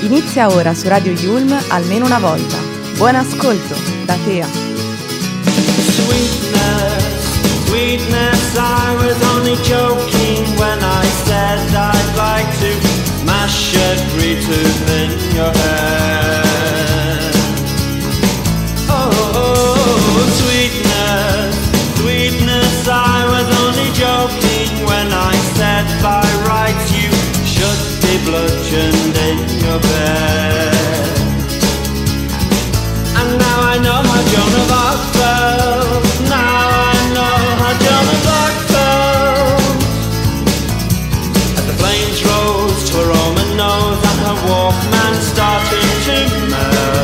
Inizia ora su Radio Yulm almeno una volta. Buon ascolto da Tea. Sweetness, sweetness, I was only joking when I said I'd like to mash a tree tooth in your head. Oh, sweetness, sweetness, I was only joking when I said by rights you should be bludgeoned in your bed. And now I know how Joan of Arc felt. Now I know how Joan of Arc felt. As the flames rose to her Roman nose and her Walkman started to melt.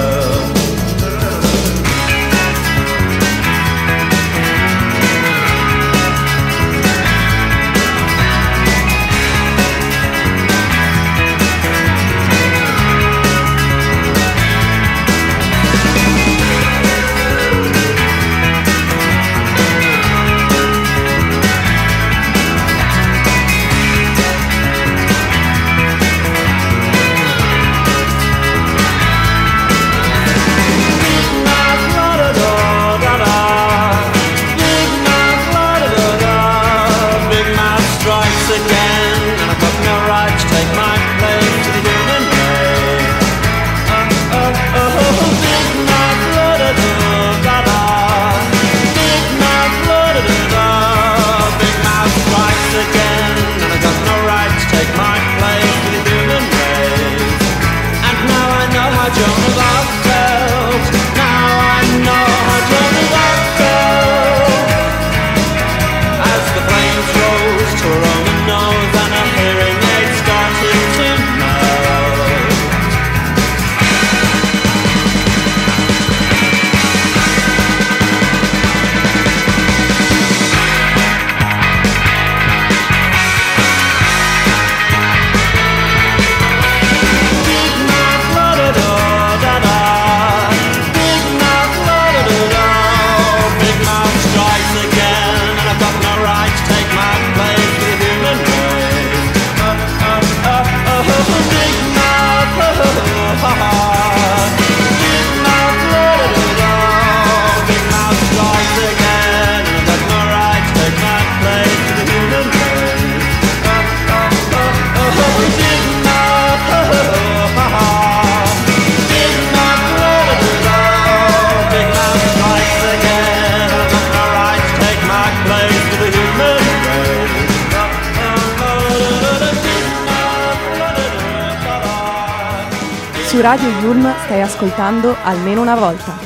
Su Radio Yulm stai ascoltando almeno una volta.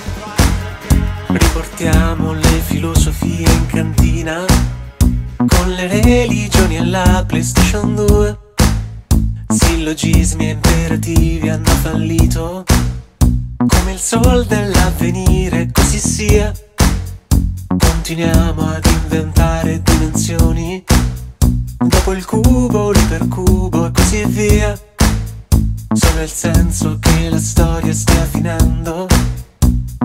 Riportiamo le filosofie in cantina con le religioni alla PlayStation 2. Sillogismi e imperativi hanno fallito come il sol dell'avvenire, così sia. Continuiamo ad inventare dimensioni dopo il cubo, l'iper cubo e così via. Solo il senso che la storia stia finendo,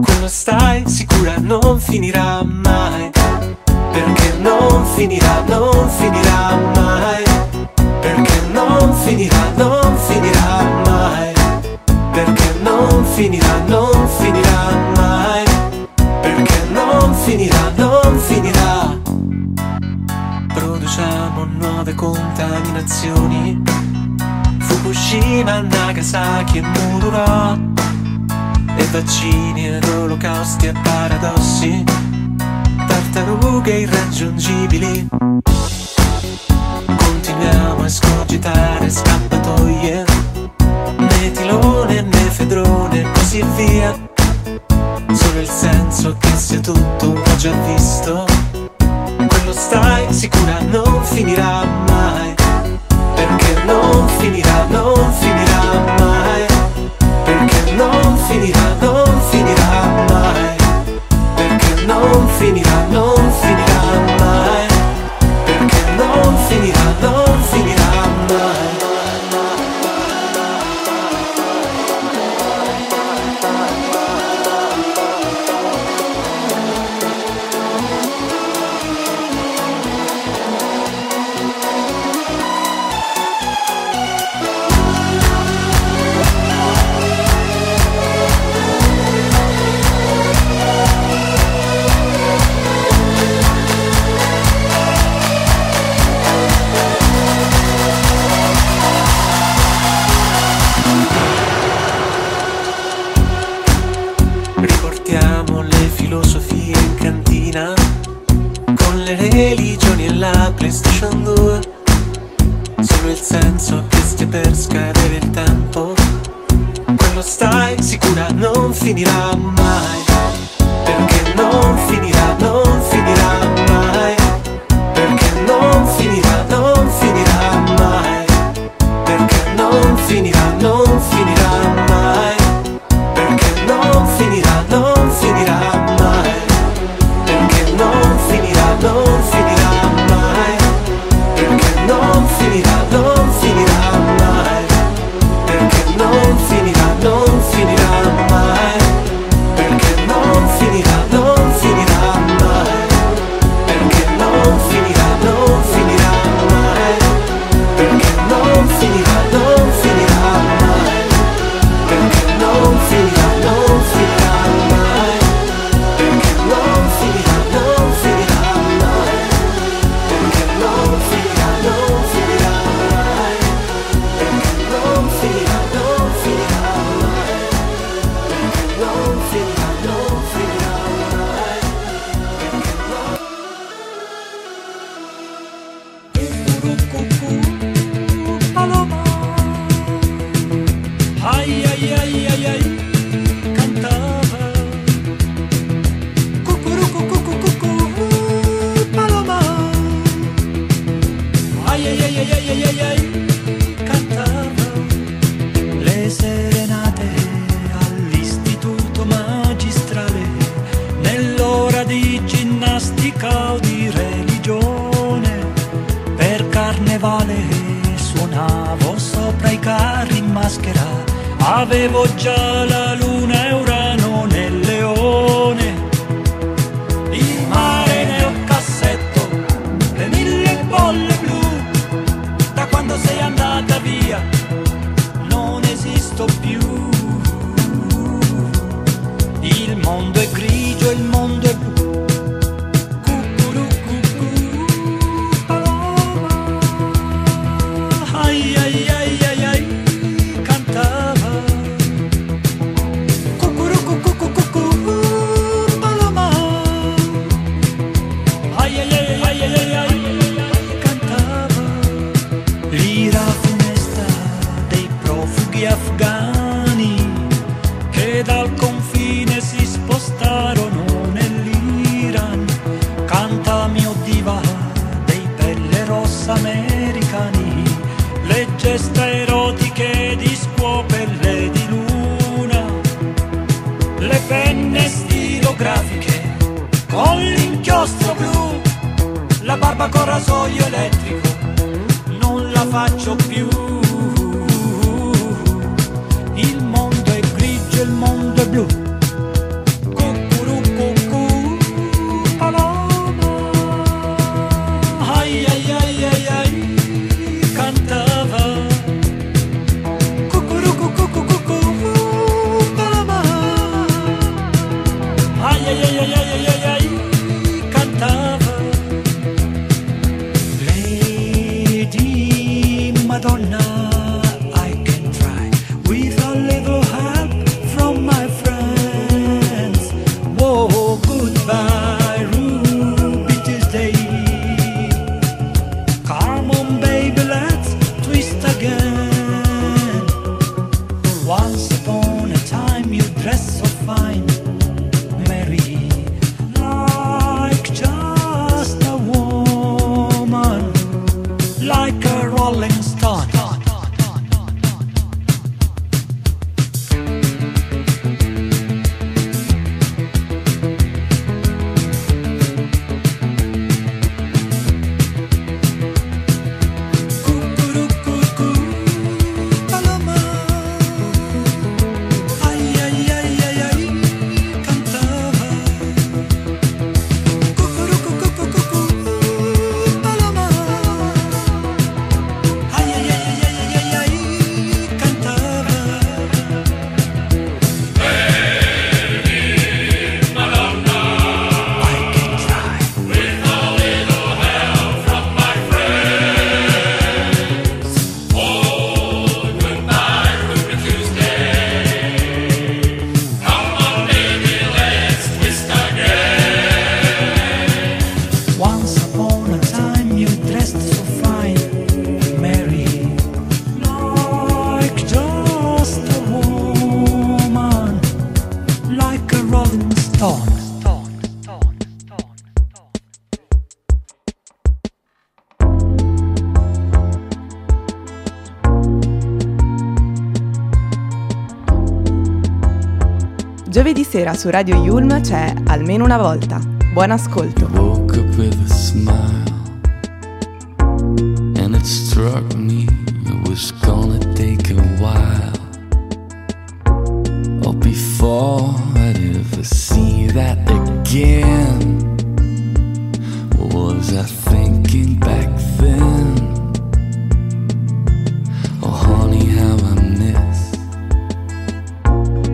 quello stai sicura non finirà mai. Perché non finirà, non finirà mai. Perché non finirà, non finirà mai. Perché non finirà, non finirà mai. Perché non finirà, non finirà. Produciamo nuove contaminazioni, Ushima, Nagasaki e Mururó, e vaccini ed olocausti e paradossi, tartarughe irraggiungibili. Continuiamo a escogitare scappatoie, né tilone né fedrone e così via. Solo il senso che sia tutto un po' già visto, quello stai sicura non finirà mai. Perché non finirà, non finirà mai. Perché non finirà, non finirà mai. Perché non finirà, non finirà mai. Perché non finirà, non finirà mai. religioni e la PlayStation 2. Solo il senso che stia per scadere il tempo. Quando stai sicura non finirà mai. Perché non finirà, non finirà mai. Perché non finirà, non finirà mai. Perché non finirà, non finirà mai. Perché non finirà, non finirà mai. Perché non finirà, non finirà mai. Perché non finirà, non finirà mai. Perché non finirà, non finirà mai. Perché non finirà, non finirà mai. Perché non finirà, non finirà mai. Perché non finirà, non finirà mai. Perché non finirà, non finirà mai. Perché non finirà, non finirà mai. Perché non finirà, non finirà mai. Perché non finirà, non finirà mai. Perché non finirà, non finirà mai. Perché non. Paloma. Ai ai ai ai ai, cantava. Cucurucu cucu cucu, paloma. Ai ai ai ai ai ai ai, cantava. Le serenate all'istituto magistrale, nell'ora di ginnastica o di religione, per carnevale suonavo sopra i carri in maschera, avevo già la luna e Urano nel leone, il mare nel cassetto, le mille bolle blu, da quando sei andata via non esisto più, il mondo è grigio, il mondo è blu. Cucurucucù, paloma. Ai ai ai ai ai, cantava. Cucurucucucucucu, paloma. Ai ai ai ai ai ai ai, cantava. L'ira funesta dei profughi afghani che dal confine si spostarono nell'Iran. Canta mio diva dei pelle rossa americani, le gesta erotiche di scuopelle di luna, le penne stilografiche con l'inchiostro blu, la barba con rasoio elettrico non la faccio più, il mondo è grigio, il mondo è blu. Cucurucucù, paloma. Ai ai ai ai ai, cantava. Cucurucucucucucu, paloma. Ai ai ai ai ai ai ai ai, cantava. Lady Madonna, Giovedì sera su Radio Yulma c'è Almeno una volta. Buon ascolto. I woke up with a smile and it struck me it was gonna take a while. Oh, before I'd ever see that again. What was I thinking back then? Oh honey, how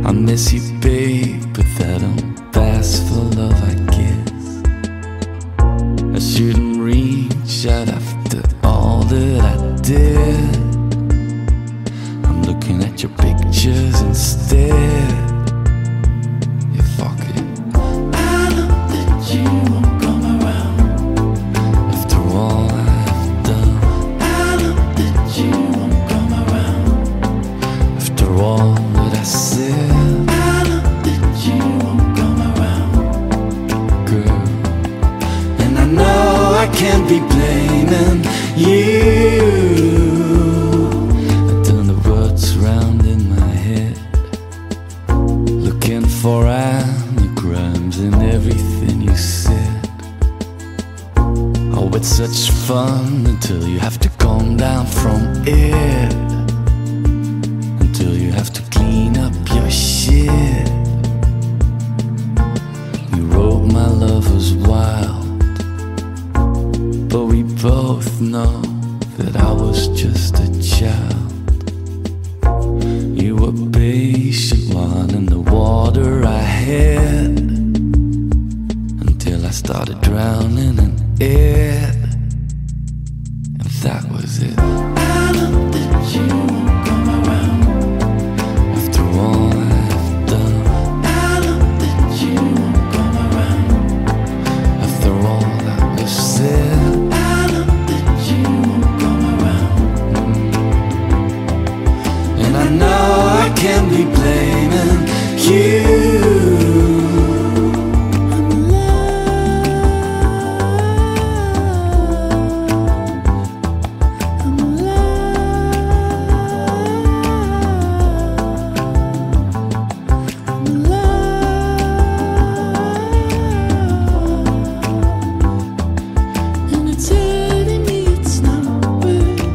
I miss you, babe, but that don't pass for love, I guess. I shouldn't reach out after all that I did. I'm looking at your pictures instead. You fuck it. I know that you won't come around after all I have done. I know that you won't come around after all that I said. Can't be blaming you. I turn the words round in my head, looking for anagrams in everything you said. Oh, it's such fun until you have to calm down from it, until you have to clean up your shit. You wrote my lovers wild, but we both know that I was just a child. You were patient wanting the water I had, until I started drowning in it. And that was it. I know that you won't come around after all I have done. I know that you won't come around after all that we've said. Can't be blaming you. I'm in love. I'm in love. I'm in love. And it's hurting me, it's not worth you.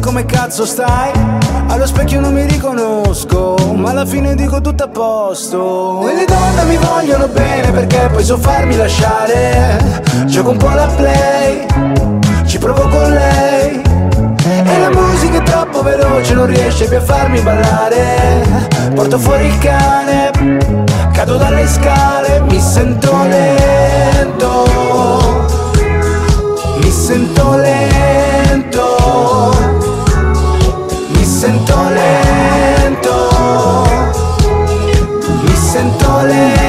Come cazzo stai? Allo specchio non mi riconosco, ma alla fine dico tutto a posto. E le donne mi vogliono bene perché poi so farmi lasciare. Gioco un po' alla play, ci provo con lei. E la musica è troppo veloce, non riesce più a farmi ballare. Porto fuori il cane, cado dalle scale, mi sento lento. Mi sento lento. Mi sento lento. Mi sento lento.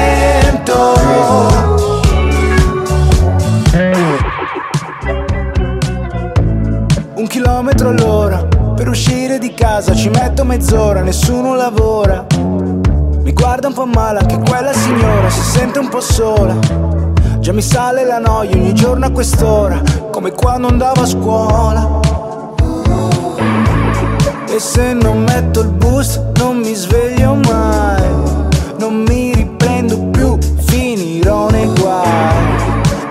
Chilometro all'ora, per uscire di casa ci metto mezz'ora, nessuno lavora. Mi guarda un po' male anche quella signora, si sente un po' sola. Già mi sale la noia ogni giorno a quest'ora, come quando andavo a scuola. E se non metto il bus non mi sveglio mai, non mi riprendo più, finirò nei guai.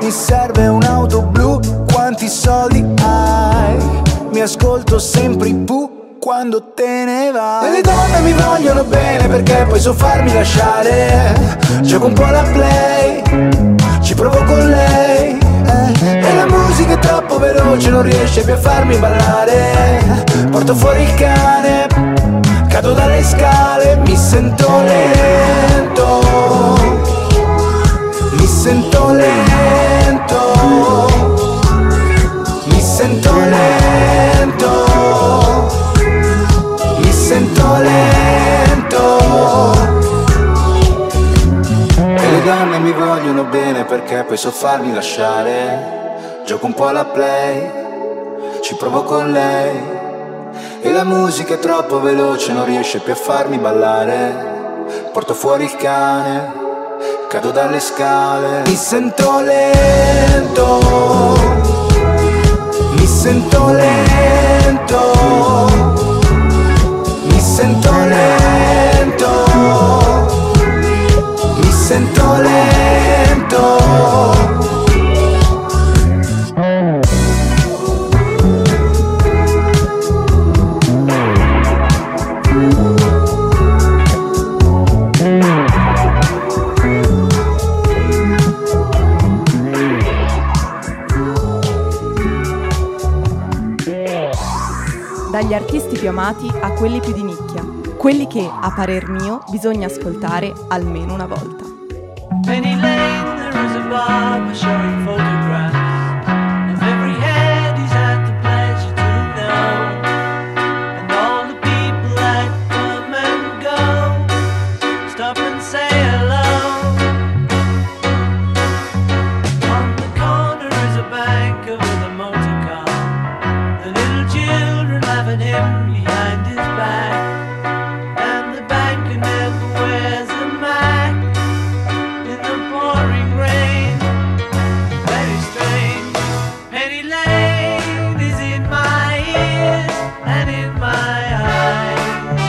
Mi serve un'auto blu, quanti soldi hai? Mi ascolto sempre i Pooh quando te ne vai. E le donne mi vogliono bene perché poi so farmi lasciare. Gioco un po' alla play, ci provo con lei. E la musica è troppo veloce, non riesce più a farmi ballare. Porto fuori il cane, cado dalle scale, mi sento lento. Mi sento lento. Mi sento lento, mi sento lento. E le donne mi vogliono bene perché poi so farmi lasciare. Gioco un po' alla play, ci provo con lei. E la musica è troppo veloce, non riesce più a farmi ballare. Porto fuori il cane, cado dalle scale. Mi sento lento. Mi sento lento, mi sento lento, mi sento lento. Dagli artisti più amati a quelli più di nicchia, quelli che, a parer mio, bisogna ascoltare almeno una volta. Penny Lane, there is a barber showing photographs of every head he's had the pleasure to know, and all the people that come and go stop and say hello. On the corner is a bank of the motor car, the little Jill having him behind his back, and the banker never wears a Mac in the pouring rain. Very strange. Penny Lane is in my ears and in my eyes,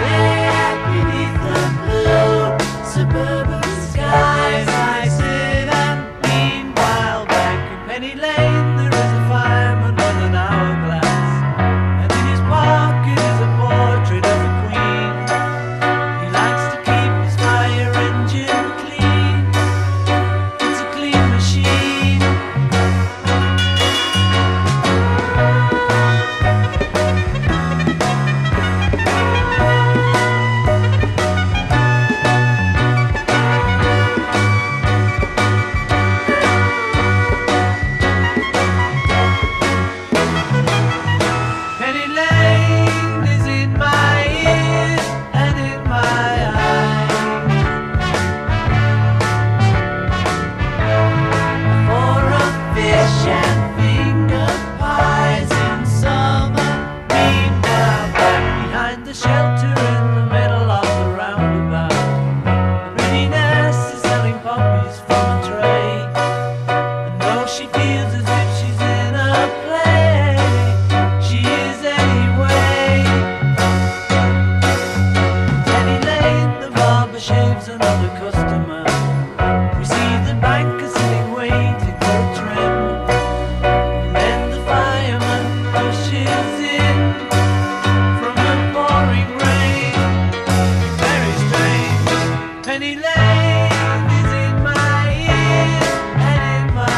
there beneath the blue suburban skies I sit, and meanwhile back in Penny Lane Penny Lane is in my ear and in my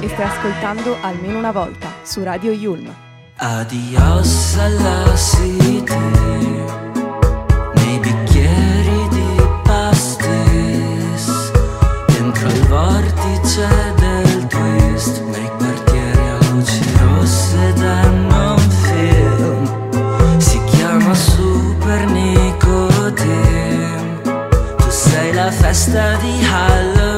e stai ascoltando Almeno una volta su Radio Yulma. Adios alla city, nei bicchieri di pastis, dentro il vortice del twist, nei quartieri a luci rosse da non film, si chiama Super Nicotine, tu sei la festa di Halloween.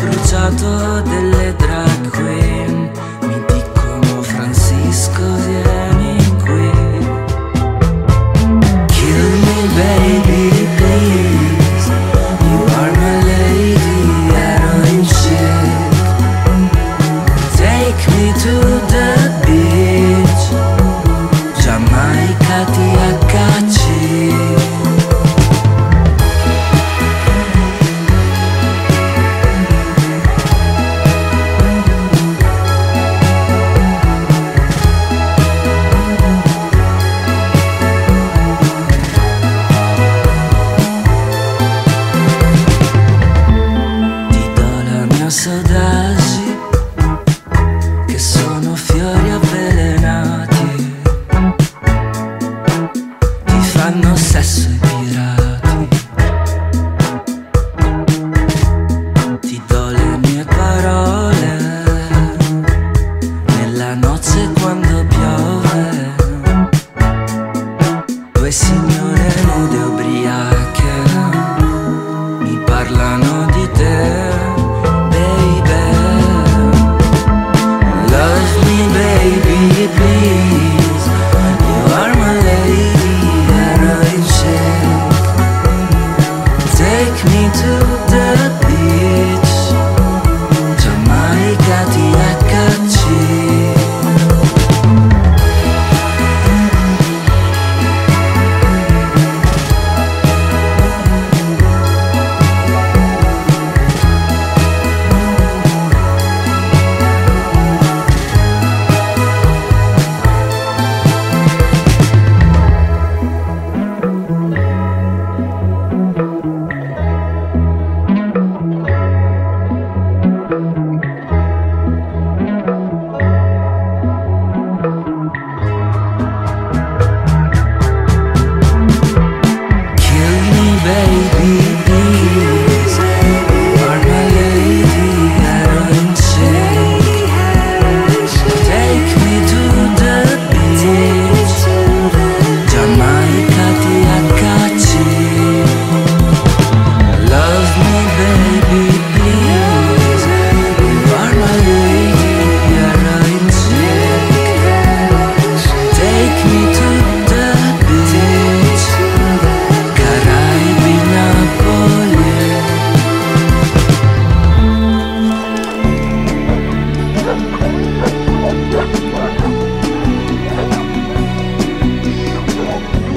Bruciato delle drag queen, mi dicono Francisco vieni qui. Kill me baby please, you are my lady heroin chick. Take me to the beach, Jamaica THC.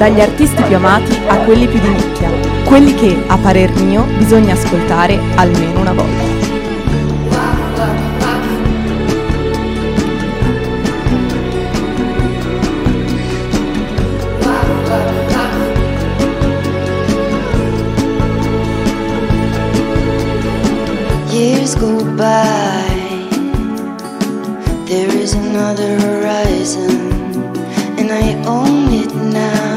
Dagli artisti più amati a quelli più di nicchia, quelli che, a parer mio, bisogna ascoltare almeno una volta. Years go by, there is another horizon, and I own it now.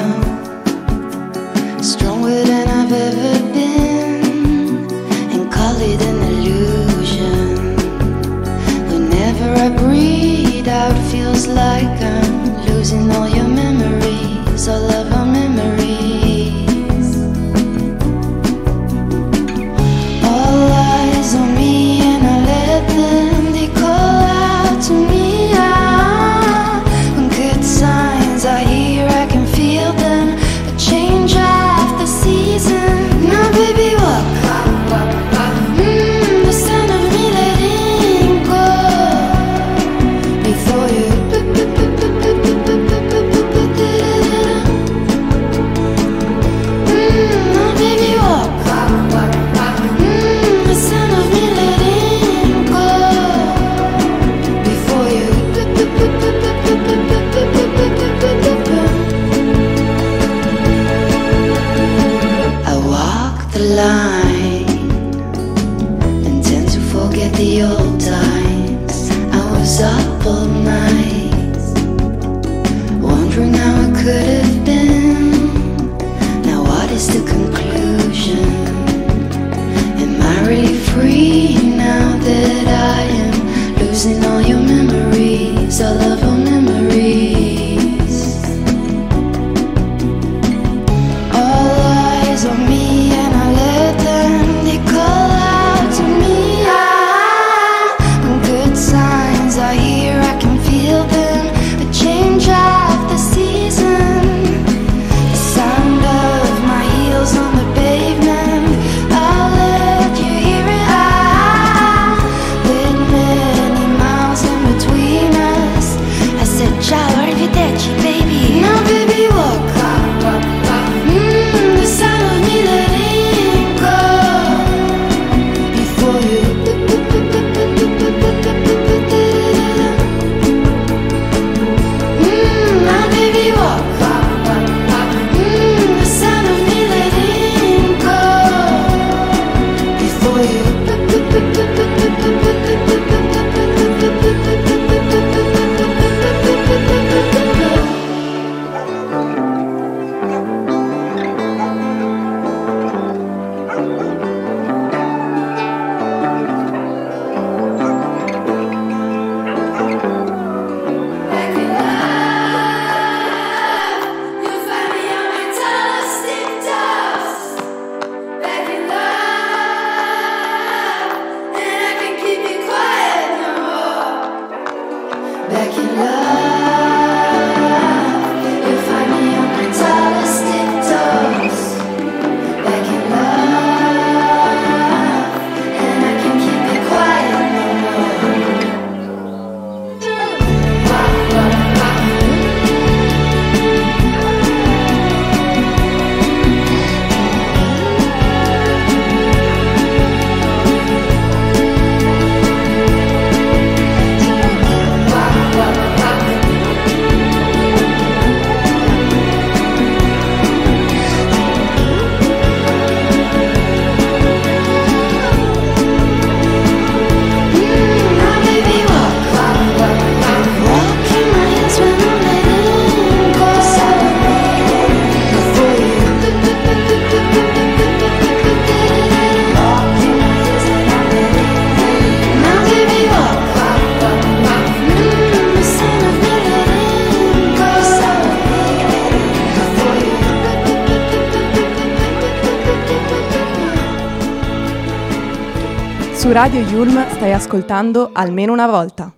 Like I'm losing all your memories, all of our memories. All eyes on me and I let them, they call out to me. When good signs are here I can feel them, a change of the season. Now baby walk. The sound of me letting go before you. the old times. I was up all night, wondering how it could have been. Now what is the conclusion? Am I really free now that I am losing all your memories, all of your memories? All eyes on me and I let them, they call out to me. Ah, when good signs are here I can feel them, the change of the season, the sound of my heels on the pavement. I'll let you hear it. Ah, with many miles in between us. I said, ciao, arrivederci, baby. Now baby, walk the sound of me letting go. Before you now baby, walk the sound of me letting go. Before you back in love, you'll find me on my tallest tiptoes. Back in love, and I can keep it quiet no now baby, walk, walk in my hands when I'm letting go. Before you walk in my hands when I'm letting go. Now baby, walk, the sound of me letting go. Before you Su Radio Yulm stai ascoltando Almeno una volta.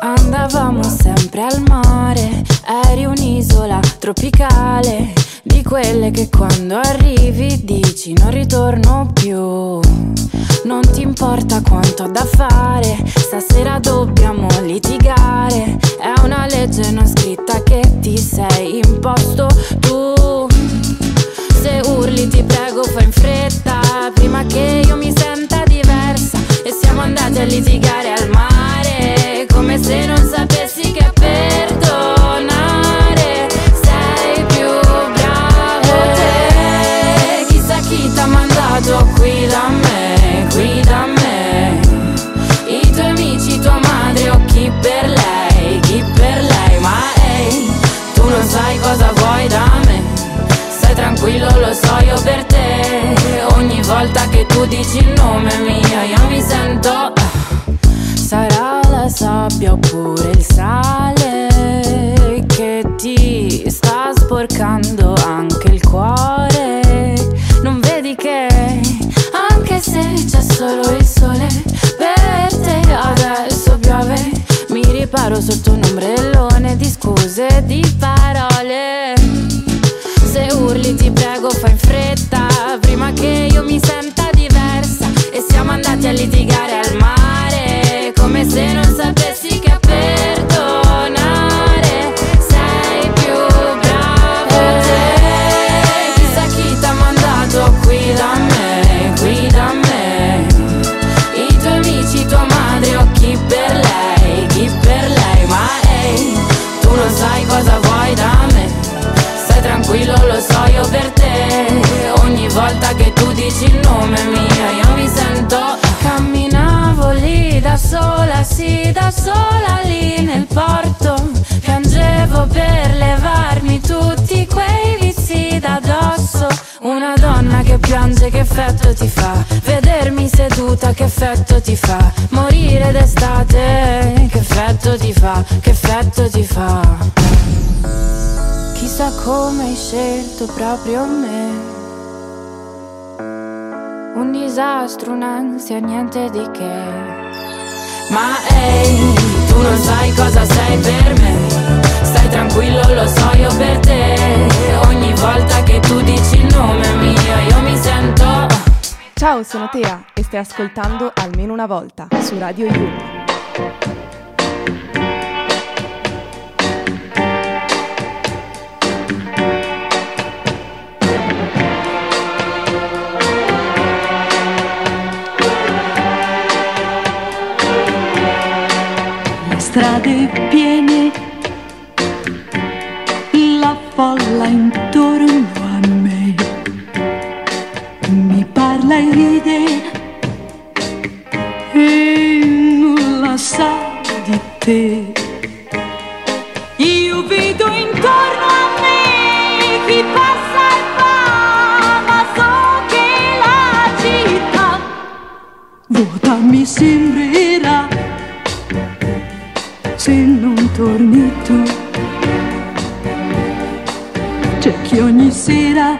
Andavamo sempre al mare, eri un'isola tropicale, di quelle che quando arrivi dici non ritorno più. Non ti importa quanto ho da fare, stasera dobbiamo litigare, è una legge non scritta che ti sei imposto tu. Se urli ti prego fai in fretta, prima che io mi senta diversa. E siamo andati a litigare al mare, come se non sapessi che perdonare sei più bravo te. Chissà chi t'ha mandato qui da me, qui da me. I tuoi amici, tua madre o chi per lei, chi per lei. Ma ehi, tu non sai cosa vuoi da me, stai tranquillo, lo so io per te. Ogni volta che tu dici il nome mio io mi sento sarà la sabbia oppure il sale che ti sta sporcando anche il cuore. Non vedi che anche se c'è solo il sole per te adesso piove, mi riparo sotto un ombrellone di scuse e di parole. Se urli ti prego fai in fretta, prima che io mi senta diversa. E siamo andati a litigare al mare, come se non sapessi che perdonare sei più bravo te. Chissà chi t'ha mandato qui da me, qui da me. I tuoi amici, tua madre o chi per lei, chi per lei. Ma ehi, tu non sai cosa vuoi da me, tranquillo, lo so io per te. sola, sì, da sola lì nel porto. Piangevo per levarmi tutti quei vizi da dosso. Una donna che piange, che effetto ti fa? Vedermi seduta, che effetto ti fa? Morire d'estate, che effetto ti fa? Che effetto ti fa? Chissà come hai scelto proprio me. Un disastro, un'ansia, niente di che. Ma ehi, tu non sai cosa sei per me. Stai tranquillo, lo so io per te. Ogni volta che tu dici il nome mio, io mi sento. Ciao, sono Tea e stai ascoltando Almeno una volta su Radio Yulma. Strade piene, la folla intorno a me, mi parla e ride e nulla sa di te. Io vedo intorno a me chi passa e va, ma so che la città vuota mi sembrerà se non torni tu. C'è chi ogni sera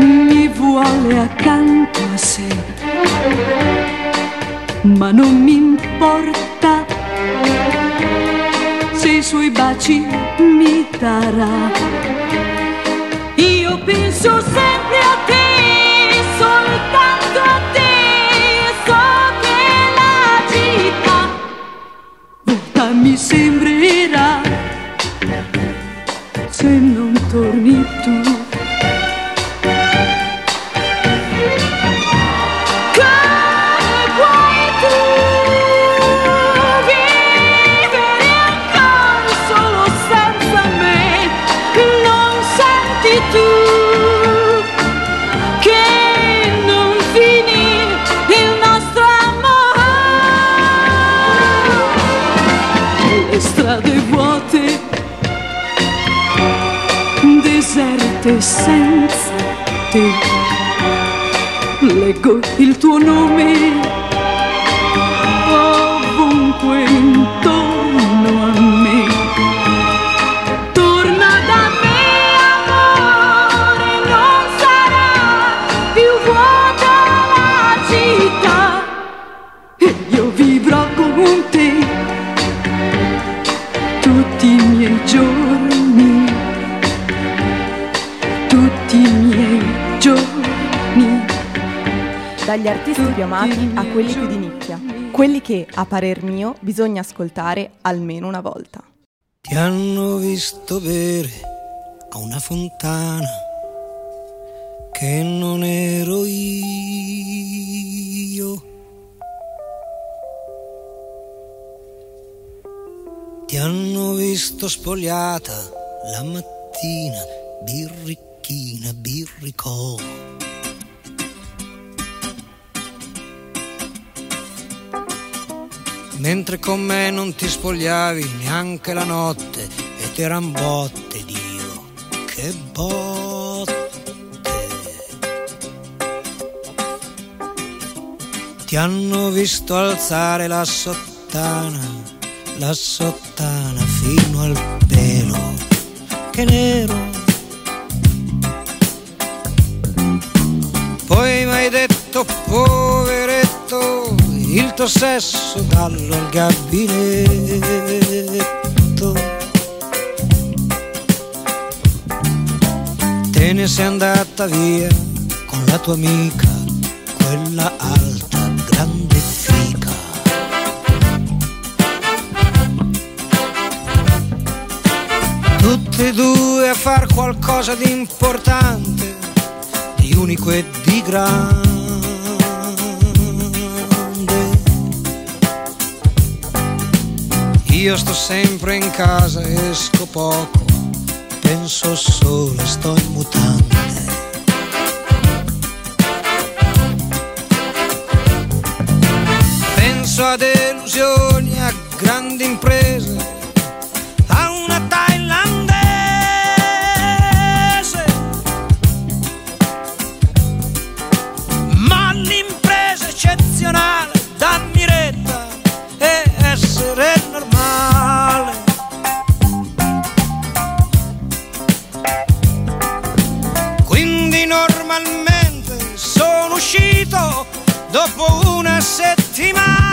mi vuole accanto a sé, ma non mi importa se i suoi baci mi darà. Io penso sempre a te, soltanto a te. Mi sembrerà se non torni tu. Come puoi tu vivere ancora solo senza me? Non senti tu che non finì il nostro amore? Le strade vuote, deserte senza te, leggo il tuo nome ovunque intorno a me. Torna da me amore, non sarà più vuota la città e io vivrò con te tutti i miei giorni. Tutti i miei giorni. Dagli artisti più amati a quelli più di nicchia, quelli che, a parer mio, bisogna ascoltare almeno una volta. Ti hanno visto bere a una fontana che non ero io. Ti hanno visto spogliata la mattina, birricchina, birricò. Mentre con me non ti spogliavi neanche la notte e t'eran botte, Dio, che botte. Ti hanno visto alzare la sottana fino al pelo, che nero. Poi mi hai detto, poveretto, il tuo sesso dallo al gabinetto. Te ne sei andata via con la tua amica, quella alta, grande fica. Tutti e due a far qualcosa di importante, di unico e di grande. Io sto sempre in casa, esco poco, penso solo, sto in mutande. penso a delusioni, a grandi imprese, a una thailandese, ma l'impresa eccezionale, dammi retta e essere normale. Quindi normalmente sono uscito dopo una settimana.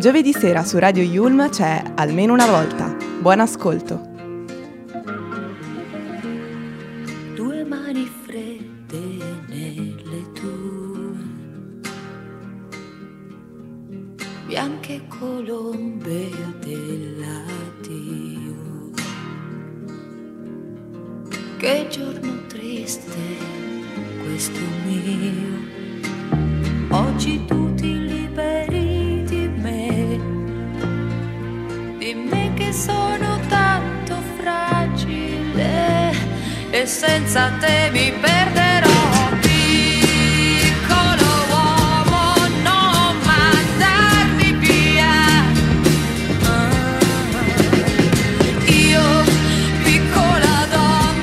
Giovedì sera su Radio Yulma c'è Almeno una volta. Buon ascolto. Due mani fredde nelle tue, bianche colombe dell'addio. Che giorno triste questo mio, oggi tu ti liberi. Dimmi che sono tanto fragile e senza te mi perderò. Piccolo uomo, non mandarmi via. Io, piccola donna,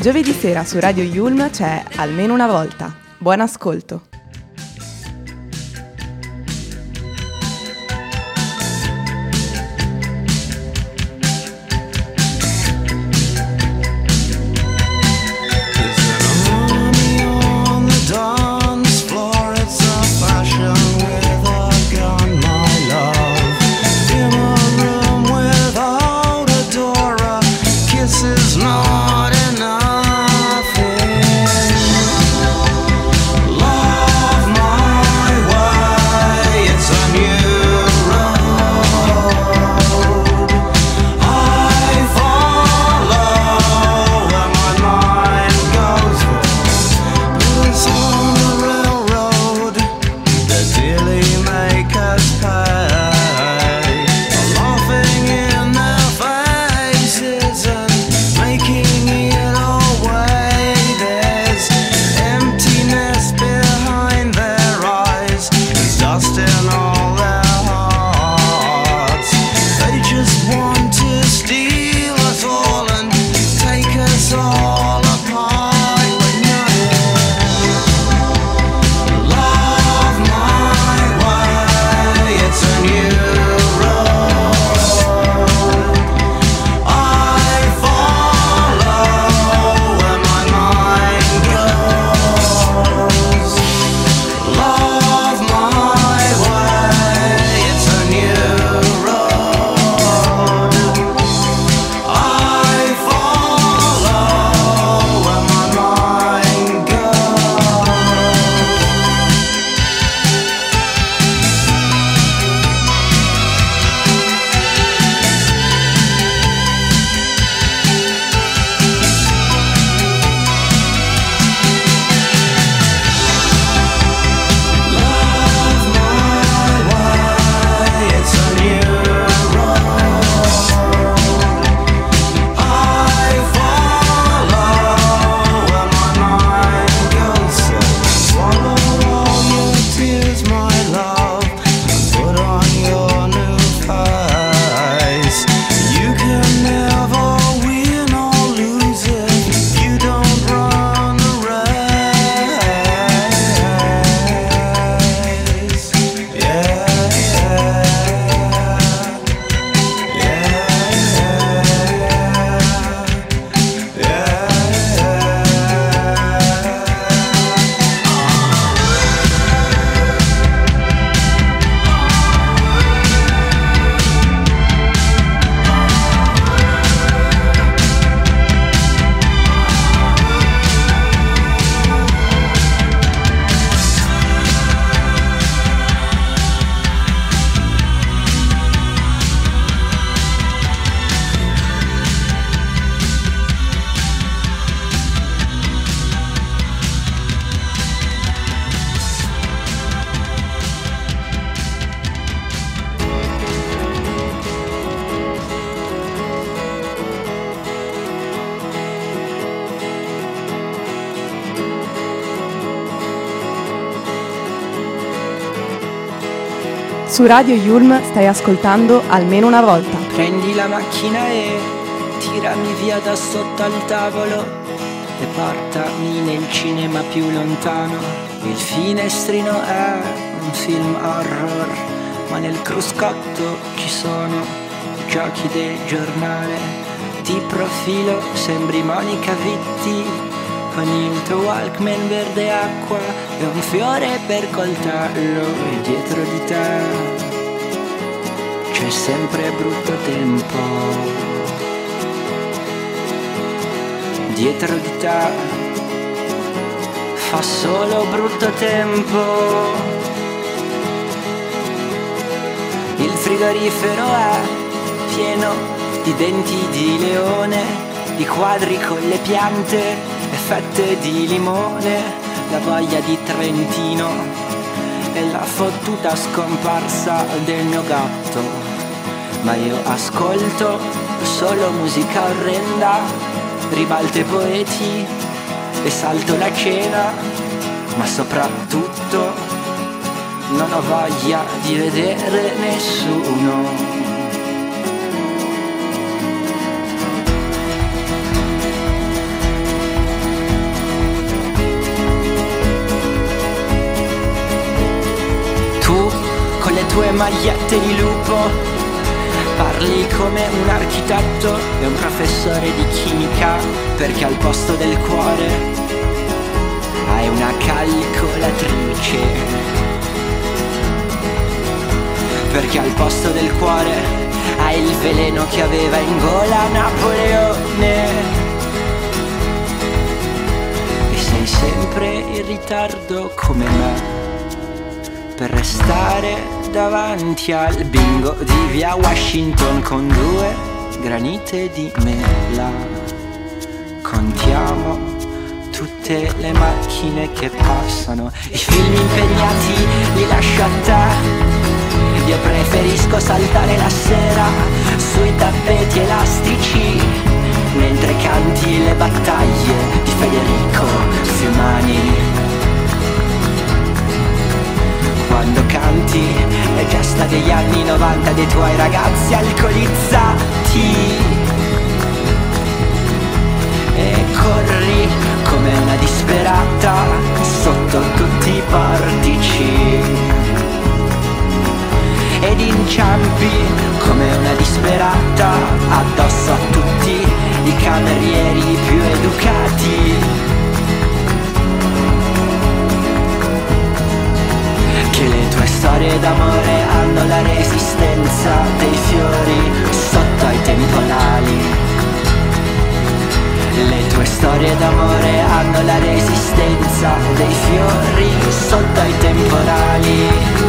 Giovedì sera su Radio Yulma c'è Almeno una volta. Buon ascolto. Why? Su Radio Yulm stai ascoltando Almeno una volta. Prendi la macchina e tirami via da sotto al tavolo e portami nel cinema più lontano. Il finestrino è un film horror, ma nel cruscotto ci sono giochi del giornale. Di profilo sembri Monica Vitti, con il tuo Walkman verde acqua e un fiore per coltello, e dietro di te c'è sempre brutto tempo. Dietro di te fa solo brutto tempo. Il frigorifero è pieno di denti di leone, di quadri con le piante e fette di limone, la voglia di Trentino e la fottuta scomparsa del mio gatto. Ma io ascolto solo musica orrenda, ribalte poeti e salto la cena, ma soprattutto non ho voglia di vedere nessuno. Le tue magliette di lupo parli come un architetto e un professore di chimica, perché al posto del cuore hai una calcolatrice, perché al posto del cuore hai il veleno che aveva in gola Napoleone. E sei sempre in ritardo come me per restare davanti al bingo di via Washington con 2 granite di mela. Contiamo tutte le macchine che passano, i film impegnati li lascio a te. Io preferisco saltare la sera sui tappeti elastici mentre canti le battaglie di Federico Fiumani. Quando canti la gesta degli anni 90 dei tuoi ragazzi alcolizzati e corri come una disperata sotto tutti i portici ed inciampi come una disperata addosso a tutti i camerieri più educati. Che le tue storie d'amore hanno la resistenza dei fiori sotto ai temporali. Le tue storie d'amore hanno la resistenza dei fiori sotto ai temporali.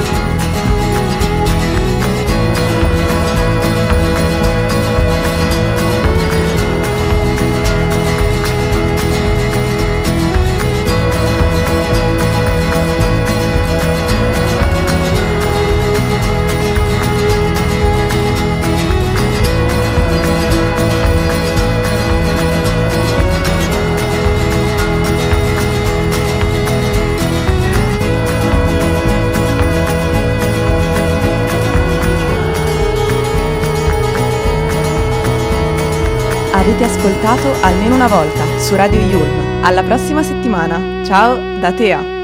Avete ascoltato Almeno una volta su Radio Yulma. Alla prossima settimana. Ciao da Tea.